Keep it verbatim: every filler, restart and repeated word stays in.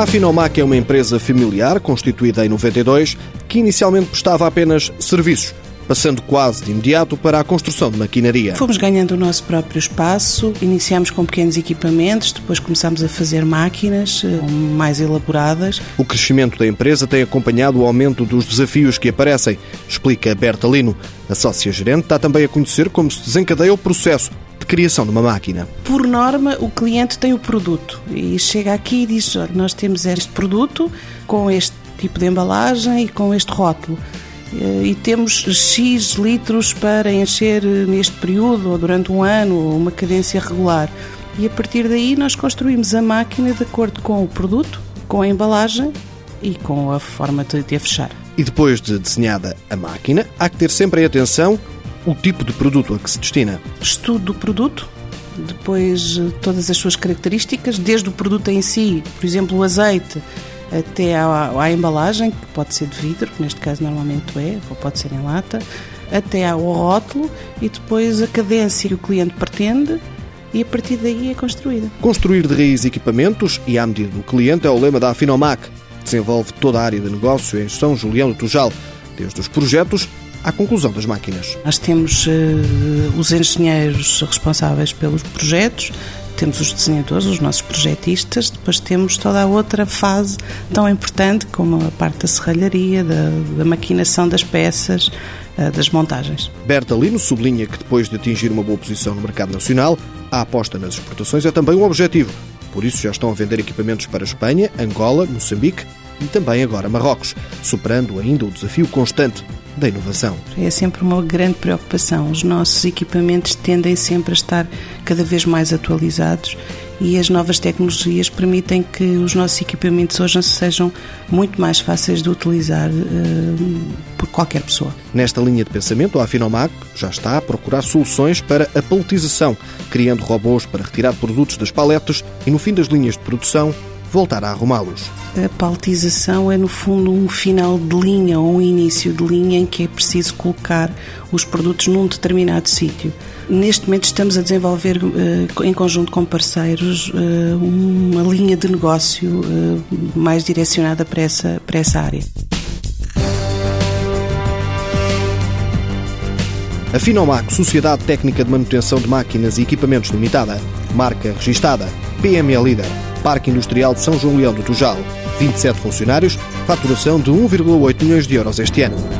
A Afinomac é uma empresa familiar, constituída em noventa e dois, que inicialmente prestava apenas serviços, passando quase de imediato para a construção de maquinaria. Fomos ganhando o nosso próprio espaço, iniciámos com pequenos equipamentos, depois começámos a fazer máquinas mais elaboradas. O crescimento da empresa tem acompanhado o aumento dos desafios que aparecem, explica Berta Lino. A sócia-gerente dá também a conhecer como se desencadeia o processo de criação de uma máquina. Por norma, o cliente tem o produto e chega aqui e diz: olha, nós temos este produto com este tipo de embalagem e com este rótulo. E temos X litros para encher neste período ou durante um ano, ou uma cadência regular. E a partir daí nós construímos a máquina de acordo com o produto, com a embalagem e com a forma de, de a fechar. E depois de desenhada a máquina, há que ter sempre em atenção o tipo de produto a que se destina. Estudo do produto, depois todas as suas características, desde o produto em si, por exemplo o azeite, até à, à embalagem, que pode ser de vidro, que neste caso normalmente é, ou pode ser em lata, até ao rótulo e depois a cadência que o cliente pretende, e a partir daí é construída. Construir de raiz equipamentos e à medida do cliente é o lema da Afinomac. Desenvolve toda a área de negócio em São Julião do Tujal, desde os projetos à conclusão das máquinas. Nós temos uh, os engenheiros responsáveis pelos projetos, temos os desenhadores, os nossos projetistas, depois temos toda a outra fase tão importante como a parte da serralharia, da, da maquinação das peças, das montagens. Berta Lino sublinha que depois de atingir uma boa posição no mercado nacional, a aposta nas exportações é também um objetivo. Por isso já estão a vender equipamentos para Espanha, Angola, Moçambique e também agora Marrocos, superando ainda o desafio constante da inovação. É sempre uma grande preocupação. Os nossos equipamentos tendem sempre a estar cada vez mais atualizados e as novas tecnologias permitem que os nossos equipamentos hoje sejam muito mais fáceis de utilizar uh, por qualquer pessoa. Nesta linha de pensamento, a Afinomac já está a procurar soluções para a paletização, criando robôs para retirar produtos das paletes e, no fim das linhas de produção, voltar a arrumá-los. A paletização é, no fundo, um final de linha ou um início de linha em que é preciso colocar os produtos num determinado sítio. Neste momento estamos a desenvolver, em conjunto com parceiros, uma linha de negócio mais direcionada para essa, para essa área. A Afinomac, Sociedade Técnica de Manutenção de Máquinas e Equipamentos Limitada, marca registada, P M E Líder, Parque Industrial de São Julião do Tujal, vinte e sete funcionários, faturação de um vírgula oito milhões de euros este ano.